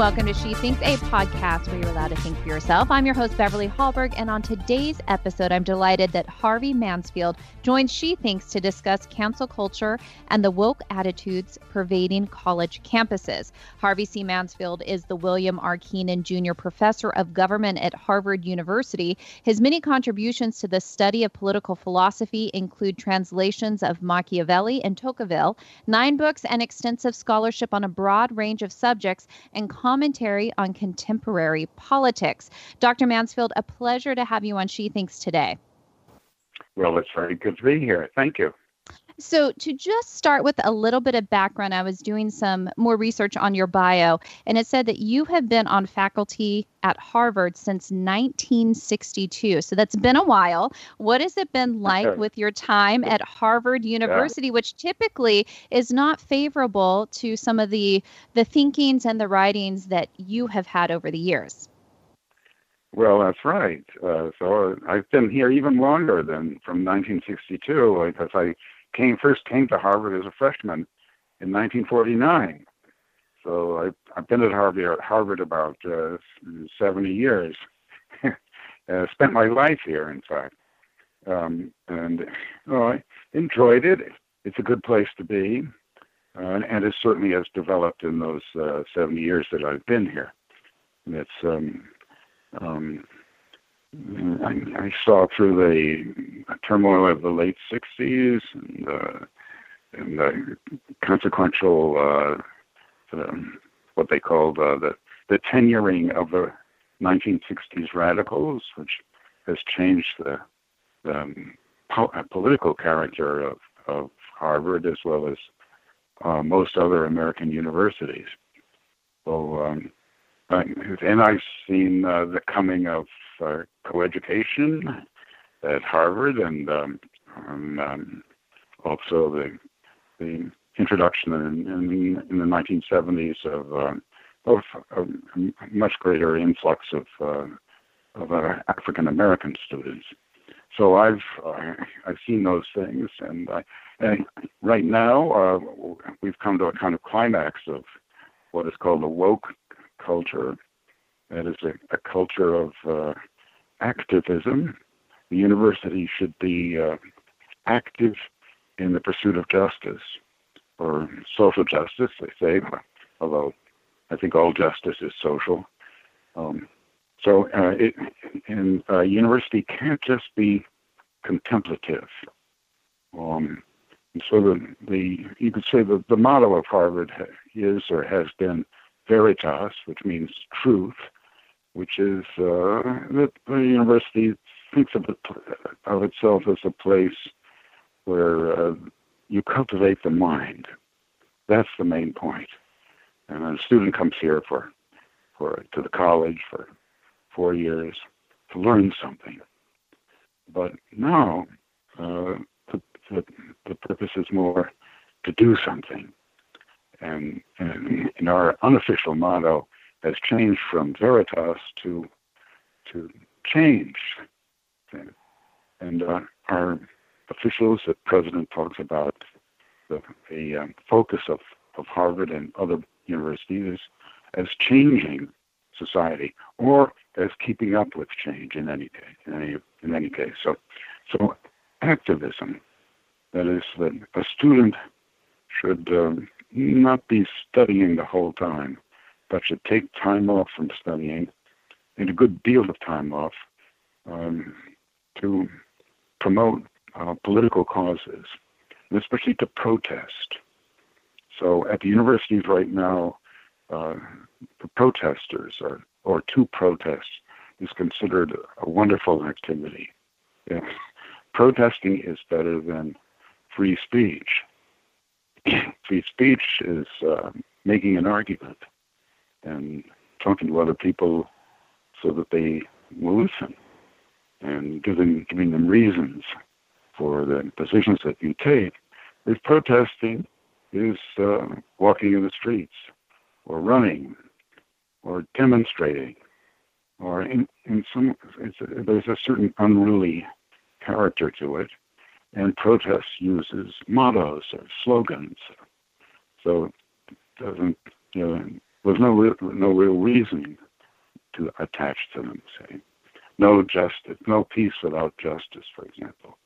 welcome to She Thinks, a podcast where you're allowed to think for yourself. I'm your host, Beverly Hallberg, and on today's episode, I'm delighted that Harvey Mansfield joins She Thinks to discuss cancel culture and the woke attitudes pervading college campuses. Harvey C. Mansfield is the William R. Keenan, Jr. Professor of Government at Harvard University. His many contributions to the study of political philosophy include translations of Machiavelli and Tocqueville, 9 books, and extensive scholarship on a broad range of subjects and commentary on contemporary politics. Dr. Mansfield, a pleasure to have you on She Thinks today. Well, it's very good to be here. Thank you. So to just start with a little bit of background, I was doing some more research on your bio, and it said that you have been on faculty at Harvard since 1962. So that's been a while. What has it been like with your time at Harvard University, which typically is not favorable to some of the thinkings and the writings that you have had over the years? Well, that's right. So I've been here even longer than from 1962, because I first came to Harvard as a freshman in 1949. So I've been at Harvard about 70 years. Spent my life here, in fact. I enjoyed it. It's a good place to be. And it certainly has developed in those 70 years that I've been here. And it's... I saw through the turmoil of the late 60s and the consequential, what they called the tenuring of the 1960s radicals, which has changed the political character of Harvard as well as most other American universities. So... and I've seen the coming of coeducation at Harvard, and also the introduction in the 1970s of a much greater influx of African American students. So I've seen those things, and right now we've come to a kind of climax of what is called the woke culture. That is a culture of activism. The university should be active in the pursuit of justice, or social justice, they say, although I think all justice is social. So university can't just be contemplative. So you could say that the motto of Harvard is or has been Veritas, which means truth, which is that the university thinks of itself as a place where you cultivate the mind. That's the main point. And a student comes here to the college for 4 years to learn something. But now the purpose is more to do something. And our unofficial motto has changed from Veritas to change. And our officials, the president talks about the focus of Harvard and other universities as changing society, or as keeping up with change in any case. So activism, that is that a student should not be studying the whole time, but should take time off from studying, and a good deal of time off, to promote political causes, and especially to protest. So at the universities right now, the protesters or to protest is considered a wonderful activity. Yeah. Protesting is better than free speech. Free speech is making an argument and talking to other people so that they will listen, and giving them reasons for the positions that you take. If protesting is walking in the streets, or running, or demonstrating, or there's a certain unruly character to it. And protest uses mottos or slogans. So it doesn't with no real reason to attach to them, say. No justice, no peace without justice, for example.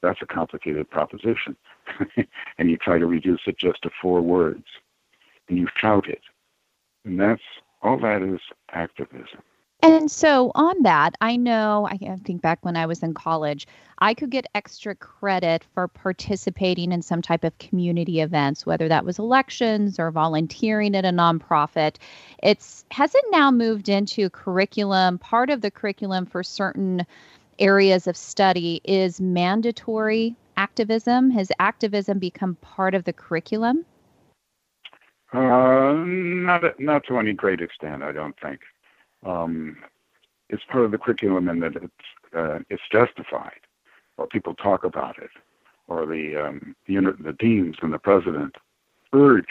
That's a complicated proposition. And you try to reduce it just to four words. And you shout it. And that's, all that is activism. And so on that, I think back when I was in college, I could get extra credit for participating in some type of community events, whether that was elections or volunteering at a nonprofit. Has it now moved into curriculum? Part of the curriculum for certain areas of study is mandatory activism. Has activism become part of the curriculum? Not to any great extent, I don't think. It's part of the curriculum in that it's justified, or people talk about it, or the deans and the president urge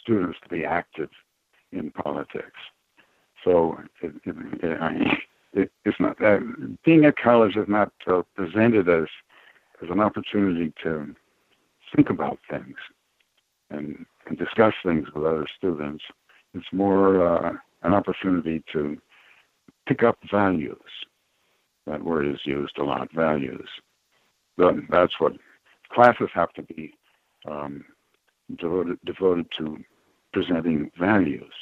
students to be active in politics. So it's not being at college is not presented as an opportunity to think about things and discuss things with other students. It's more an opportunity to pick up values. That word is used a lot, values. That's what classes have to be devoted to, presenting values,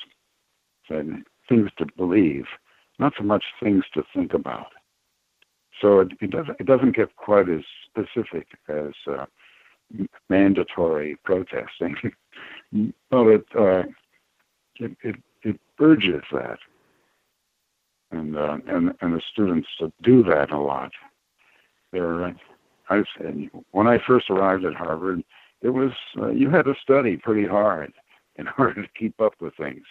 and things to believe, not so much things to think about. So it doesn't get quite as specific as mandatory protesting, but it urges that, and the students do that a lot. When I first arrived at Harvard, it was you had to study pretty hard in order to keep up with things.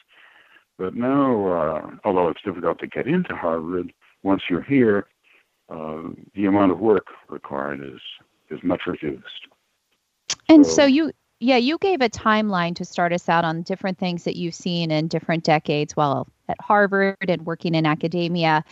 But now, although it's difficult to get into Harvard, once you're here, the amount of work required is much reduced. And so you gave a timeline to start us out on different things that you've seen in different decades while at Harvard and working in academia.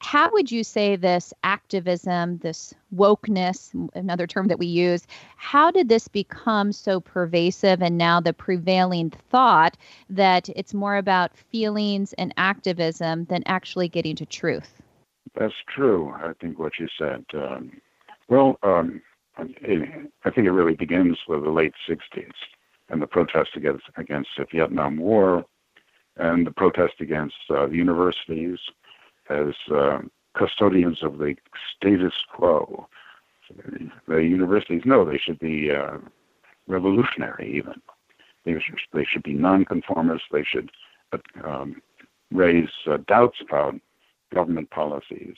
How would you say this activism, this wokeness, another term that we use, how did this become so pervasive and now the prevailing thought that it's more about feelings and activism than actually getting to truth? That's true, I think what you said. I think it really begins with the late 60s and the protest against the Vietnam War and the protest against the universities as custodians of the status quo. The universities know they should be revolutionary even. They should be nonconformist. They should raise doubts about government policies.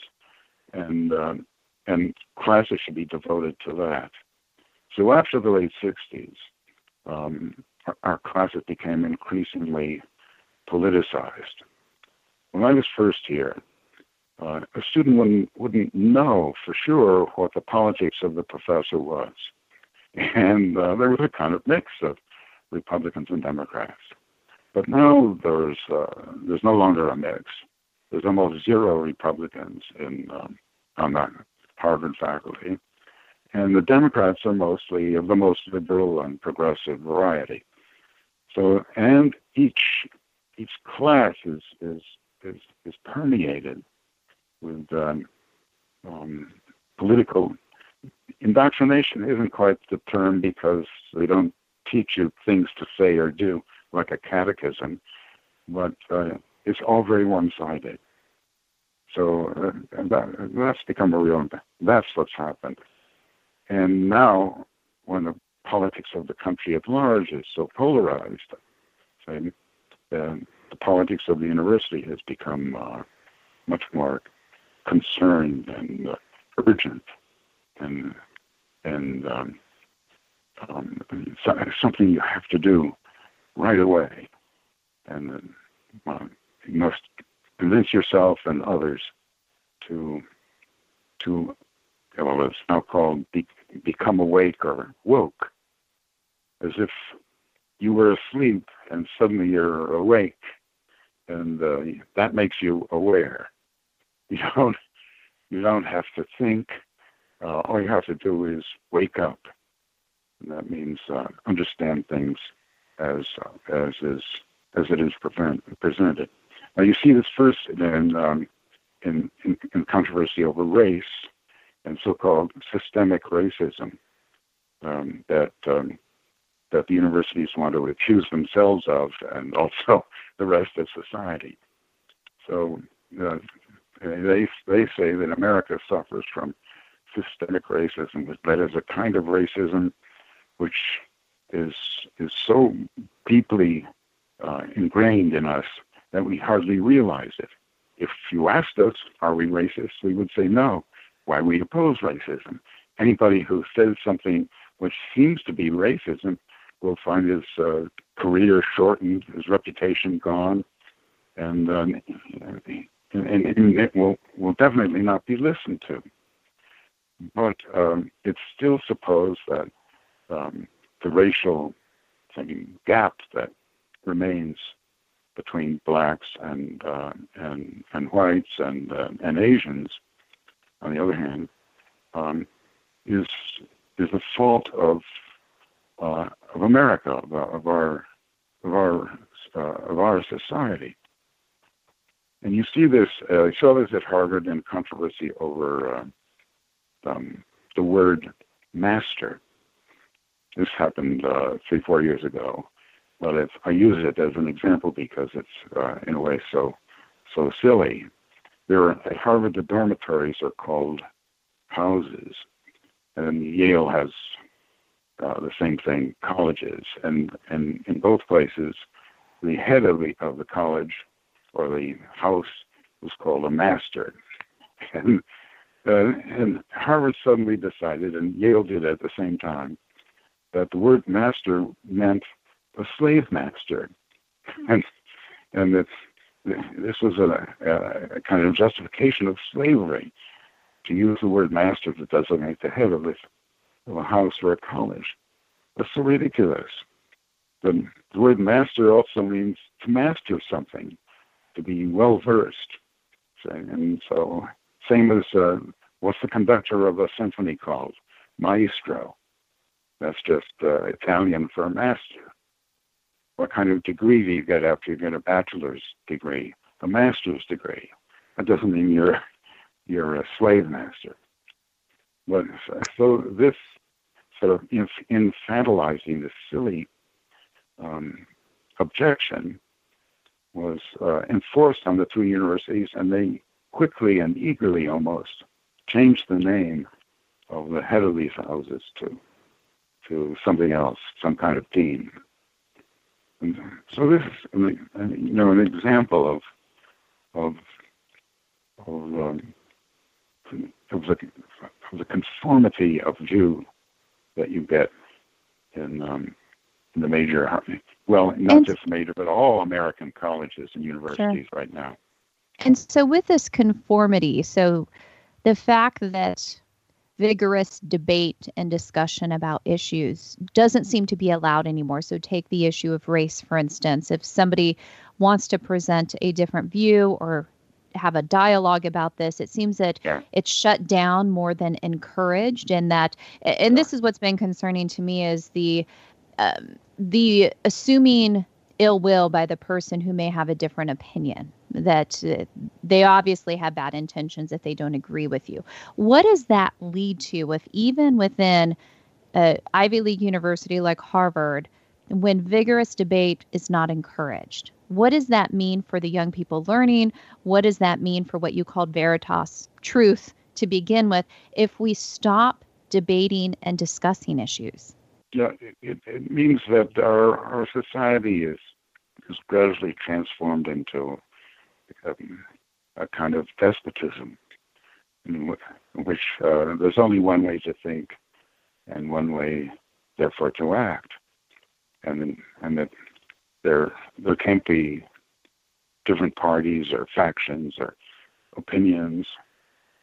And classes should be devoted to that. So after the late 60s, our classes became increasingly politicized. When I was first here, a student wouldn't know for sure what the politics of the professor was. And there was a kind of mix of Republicans and Democrats. But now there's no longer a mix. There's almost zero Republicans on that Harvard faculty, and the Democrats are mostly of the most liberal and progressive variety. So, and each class is permeated with political indoctrination. Isn't quite the term because they don't teach you things to say or do like a catechism, but it's all very one-sided. So that's become a real impact. That's what's happened. And now, when the politics of the country at large is so polarized, the politics of the university has become much more concerned and urgent and something you have to do right away. And you must convince yourself and others to well, it's now called become awake or woke, as if you were asleep and suddenly you're awake, and that makes you aware. You don't have to think. All you have to do is wake up, and that means understand things as is as it is presented. Now, you see this first in controversy over race and so-called systemic racism that the universities want to accuse themselves of, and also the rest of society. So they say that America suffers from systemic racism. That is a kind of racism which is so deeply ingrained in us that we hardly realize it. If you asked us, are we racist, we would say no. Why, we oppose racism. Anybody who says something which seems to be racism will find his career shortened, his reputation gone, and it will definitely not be listened to. But it's still supposed that the racial gap that remains between blacks and whites and Asians, on the other hand, is the fault of America, of our society. And you see this. I saw this at Harvard in controversy over the word master. This happened 3-4 years ago, but I use it as an example because it's in a way so silly. At Harvard, the dormitories are called houses, and Yale has the same thing, colleges. And in both places, the head of the college or the house was called a master. And Harvard suddenly decided, and Yale did at the same time, that the word master meant a slave master. And this was a kind of justification of slavery, to use the word master to designate the head of a house or a college. That's so ridiculous. The word master also means to master something, to be well-versed. And so, same as what's the conductor of a symphony called? Maestro. That's just Italian for master. What kind of degree do you get after you get a bachelor's degree, a master's degree? That doesn't mean you're a slave master. But so this sort of infantilizing, this silly objection was enforced on the two universities, and they quickly and eagerly almost changed the name of the head of these houses to something else, some kind of dean. And so this is, an example of the conformity of view that you get in the major, well, not just major, but all American colleges and universities sure. right now. And so with this conformity, so the fact that vigorous debate and discussion about issues doesn't seem to be allowed anymore. So take the issue of race, for instance. If somebody wants to present a different view or have a dialogue about this, it seems that yeah. it's shut down more than encouraged. And yeah. this is what's been concerning to me, is the assuming ill will by the person who may have a different opinion, that they obviously have bad intentions if they don't agree with you. What does that lead to if even within an Ivy League university like Harvard, when vigorous debate is not encouraged? What does that mean for the young people learning? What does that mean for what you called veritas, truth, to begin with, if we stop debating and discussing issues? Yeah, it means that our society is gradually transformed into a kind of despotism in which there's only one way to think and one way, therefore, to act. And that there can't be different parties or factions or opinions.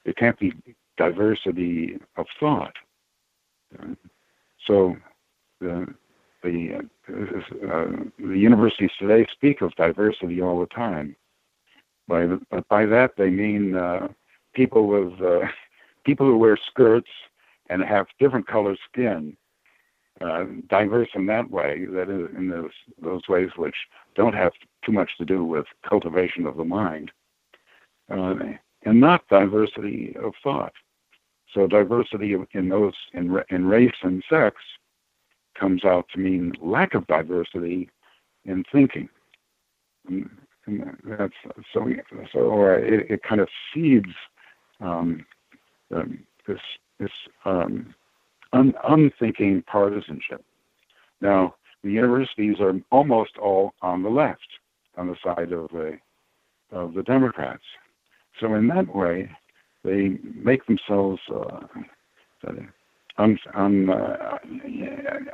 There can't be diversity of thought. So the universities today speak of diversity all the time. By that they mean people who wear skirts and have different colored skin, diverse in that way, that is, in those ways which don't have too much to do with cultivation of the mind, and not diversity of thought. So diversity in those in race and sex comes out to mean lack of diversity in thinking. And that's so or it kind of seeds this unthinking partisanship. Now, the universities are almost all on the left, on the side of the Democrats. So in that way, they make themselves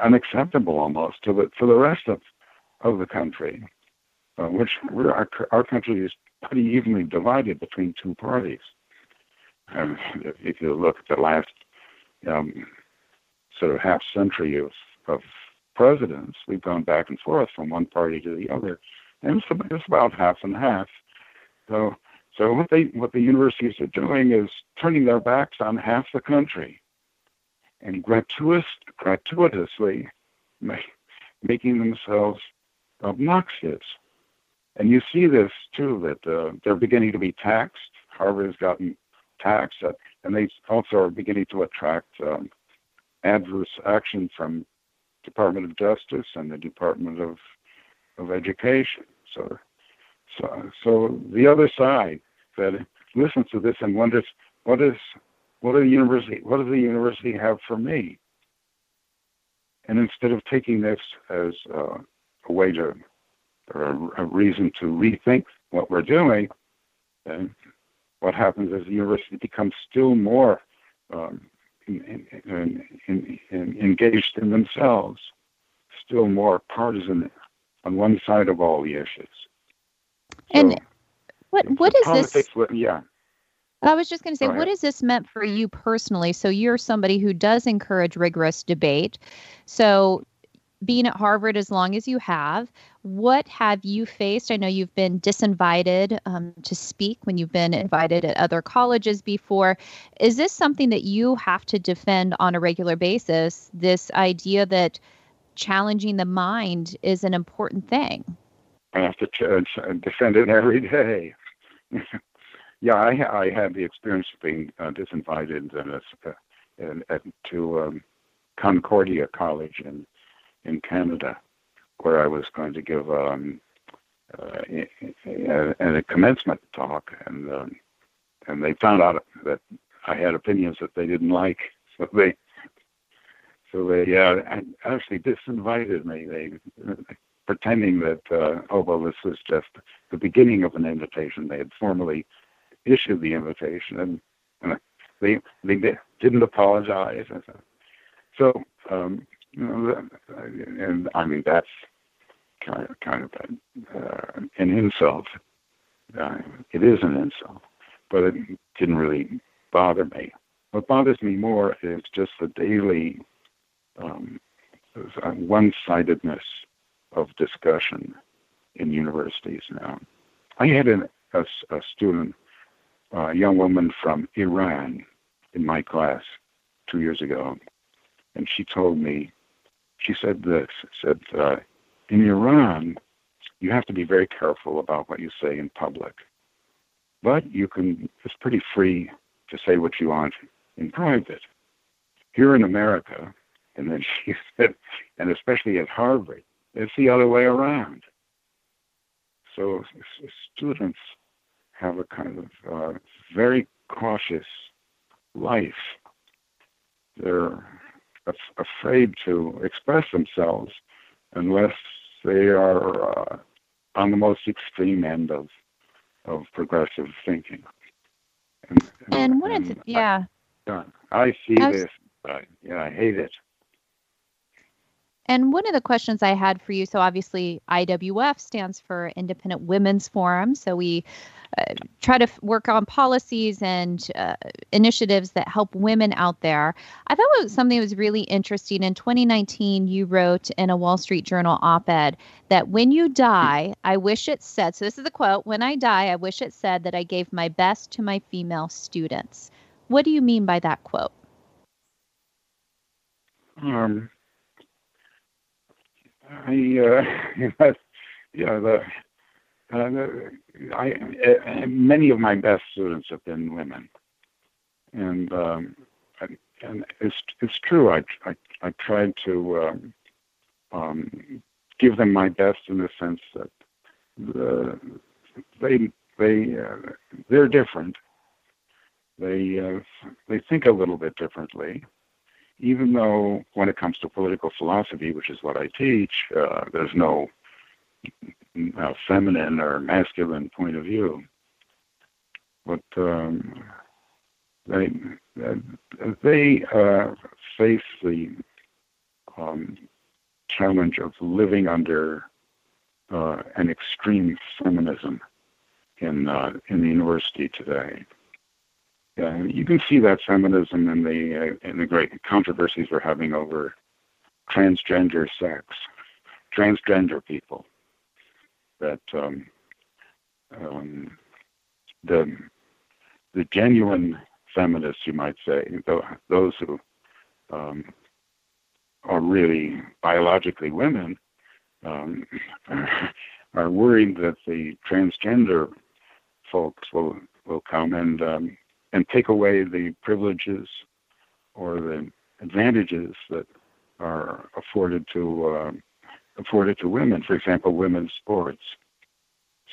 unacceptable almost for the rest of the country, which our country is pretty evenly divided between two parties. If you look at the last sort of half century of presidents, we've gone back and forth from one party to the other, and it's about half and half. So what the universities are doing is turning their backs on half the country, and gratuitously making themselves obnoxious. And you see this too, that they're beginning to be taxed. Harvard has gotten taxed, and they also are beginning to attract adverse action from Department of Justice and the Department of Education. So the other side that listens to this and wonders, what does the university have for me? And instead of taking this as a way to, or a reason to rethink what we're doing, then what happens is the university becomes still more engaged in themselves, still more partisan on one side of all the issues. And what is this? Yeah. I was just going to say, what has this meant for you personally? So you're somebody who does encourage rigorous debate. So being at Harvard as long as you have, what have you faced? I know you've been disinvited to speak when you've been invited at other colleges before. Is this something that you have to defend on a regular basis, this idea that challenging the mind is an important thing? I have to defend it every day. Yeah, I had the experience of being disinvited to Concordia College in Canada, where I was going to give a commencement talk, and they found out that I had opinions that they didn't like, so they actually disinvited me. They pretending that, although this was just the beginning of an invitation, they had formally issued the invitation, and they didn't apologize. So, and I mean, that's kind of an insult. It is an insult, but it didn't really bother me. What bothers me more is just the daily one-sidedness of discussion in universities now. I had a student, a young woman from Iran, in my class 2 years ago, and she told me, she said this, in Iran, you have to be very careful about what you say in public, but it's pretty free to say what you want in private. Here in America, and then she said, and especially at Harvard, it's the other way around. So students have a kind of very cautious life. They're afraid to express themselves unless they are on the most extreme end of progressive thinking. And what is it? Yeah. I see this. I hate it. And one of the questions I had for you, so obviously IWF stands for Independent Women's Forum. So we try to work on policies and initiatives that help women out there. I thought it was something that was really interesting. In 2019, you wrote in a Wall Street Journal op-ed that when you die, I wish it said, so this is the quote, when I die, I wish it said that I gave my best to my female students. What do you mean by that quote? Many of my best students have been women, and it's true. I tried to give them my best in the sense that they're different. They think a little bit differently, even though when it comes to political philosophy, which is what I teach, there's no feminine or masculine point of view. But they face the challenge of living under an extreme feminism in the university today. You can see that feminism in the great controversies we're having over transgender sex, transgender people. That the genuine feminists, you might say, those who are really biologically women, are worried that the transgender folks will come and take away the privileges or the advantages that are afforded to women. For example, women's sports.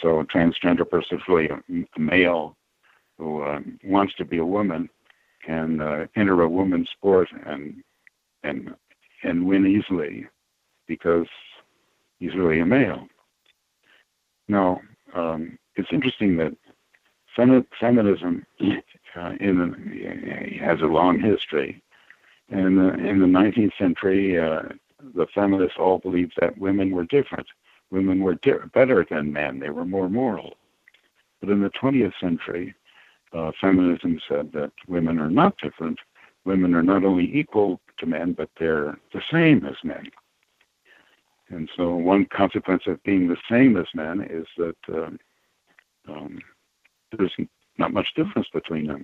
So a transgender person, really a male who wants to be a woman, can enter a women's sport and win easily because he's really a male. Now, it's interesting that feminism has a long history, and in the 19th century, the feminists all believed that women were different. Women were better than men. They were more moral. But in the 20th century, feminism said that women are not different. Women are not only equal to men, but they're the same as men. And so one consequence of being the same as men is that there's not much difference between a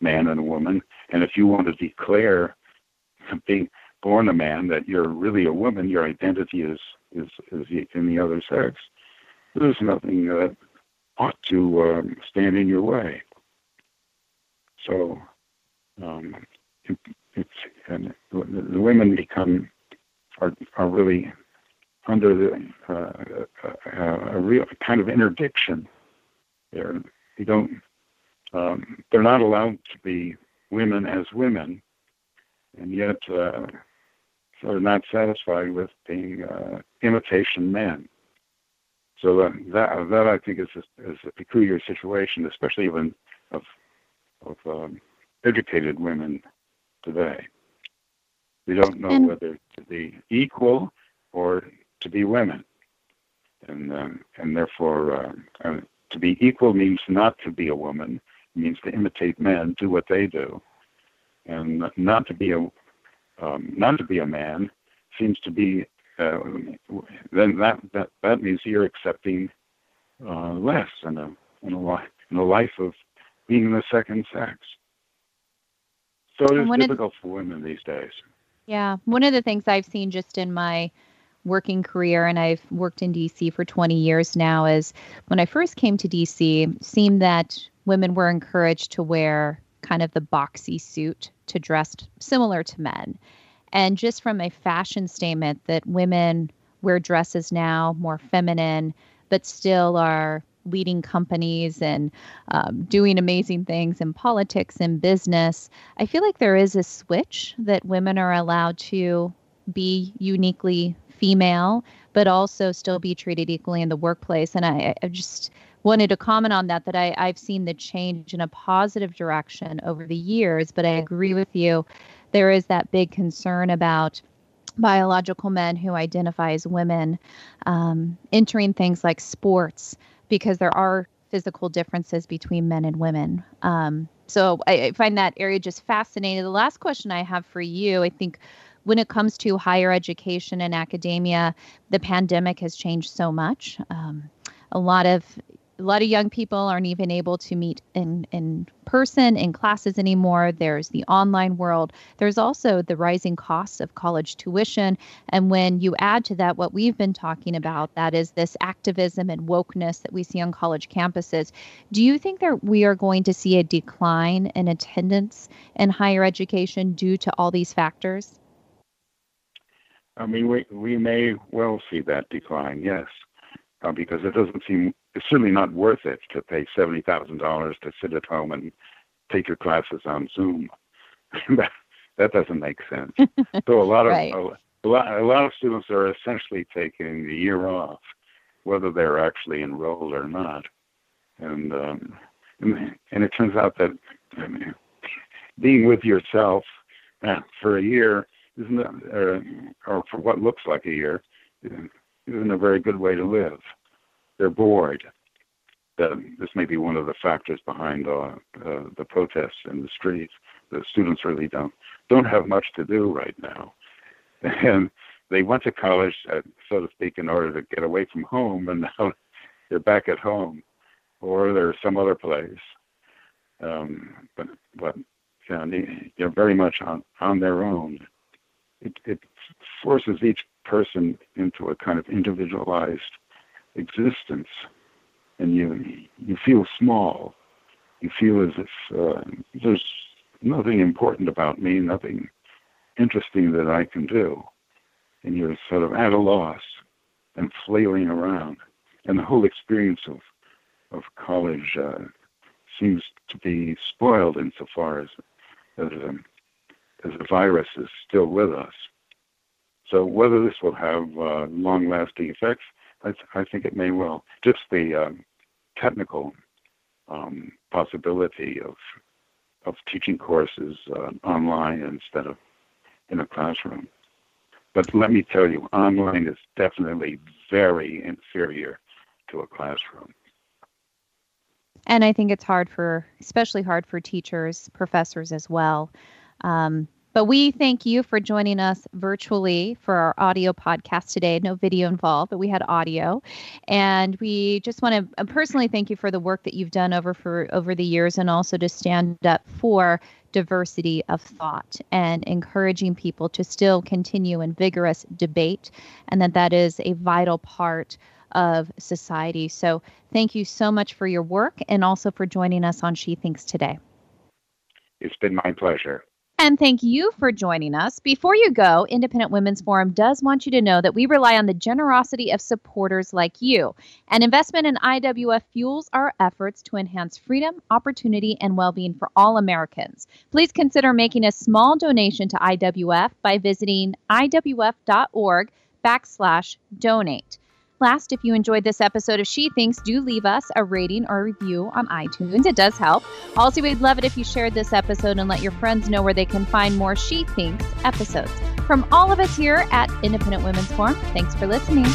man and a woman. And if you want to declare being born a man that you're really a woman, your identity is in the other sex, there's nothing that ought to stand in your way. So the women are really under a real kind of interdiction. They're not allowed to be women as women, and yet they're not satisfied with being imitation men. So that I think is a peculiar situation, especially even of educated women today. They don't know whether to be equal or to be women, and therefore to be equal means not to be a woman, means to imitate men, do what they do, and not to be a man seems to be then that means you're accepting less in a life of being the second sex. So it is difficult for women these days. Yeah, one of the things I've seen just in my working career, and I've worked in DC for 20 years now, is when I first came to DC, it seemed that women were encouraged to wear kind of the boxy suit, to dress similar to men. And just from a fashion statement, that women wear dresses now more feminine, but still are leading companies and doing amazing things in politics and business. I feel like there is a switch that women are allowed to be uniquely female, but also still be treated equally in the workplace. And I just wanted to comment on that, I've seen the change in a positive direction over the years. But I agree with you. There is that big concern about biological men who identify as women entering things like sports, because there are physical differences between men and women. So I find that area just fascinating. The last question I have for you, I think, when it comes to higher education and academia, the pandemic has changed so much. A lot of A lot of young people aren't even able to meet in person in classes anymore. There's the online world. There's also the rising costs of college tuition. And when you add to that what we've been talking about, that is this activism and wokeness that we see on college campuses, do you think that we are going to see a decline in attendance in higher education due to all these factors? I mean, we may well see that decline, yes, because it doesn't seem, it's certainly not worth it to pay $70,000 to sit at home and take your classes on Zoom. That doesn't make sense. So a lot of students are essentially taking the year off, whether they're actually enrolled or not. And it turns out that being with yourself for a year isn't, or for what looks like a year, isn't a very good way to live. They're bored. This may be one of the factors behind the protests in the streets. The students really don't have much to do right now, and they went to college, so to speak, in order to get away from home, and now they're back at home, or they're some other place. But they're very much on their own. It forces each person into a kind of individualized existence, and you feel small. You feel as if there's nothing important about me, nothing interesting that I can do, and you're sort of at a loss and flailing around. And the whole experience of college seems to be spoiled insofar as the virus is still with us. So whether this will have long-lasting effects, I think it may well. Just the technical possibility of teaching courses online instead of in a classroom. But let me tell you, online is definitely very inferior to a classroom. And I think it's especially hard for teachers, professors as well. But we thank you for joining us virtually for our audio podcast today. No video involved, but we had audio. And we just want to personally thank you for the work that you've done over the years, and also to stand up for diversity of thought and encouraging people to still continue in vigorous debate, and that is a vital part of society. So thank you so much for your work, and also for joining us on She Thinks today. It's been my pleasure. And thank you for joining us. Before you go, Independent Women's Forum does want you to know that we rely on the generosity of supporters like you. An investment in IWF fuels our efforts to enhance freedom, opportunity, and well-being for all Americans. Please consider making a small donation to IWF by visiting IWF.org/donate. Last, if you enjoyed this episode of She Thinks, do leave us a rating or review on iTunes. It does help. Also, we'd love it if you shared this episode and let your friends know where they can find more She Thinks episodes. From all of us here at Independent Women's Forum, thanks for listening.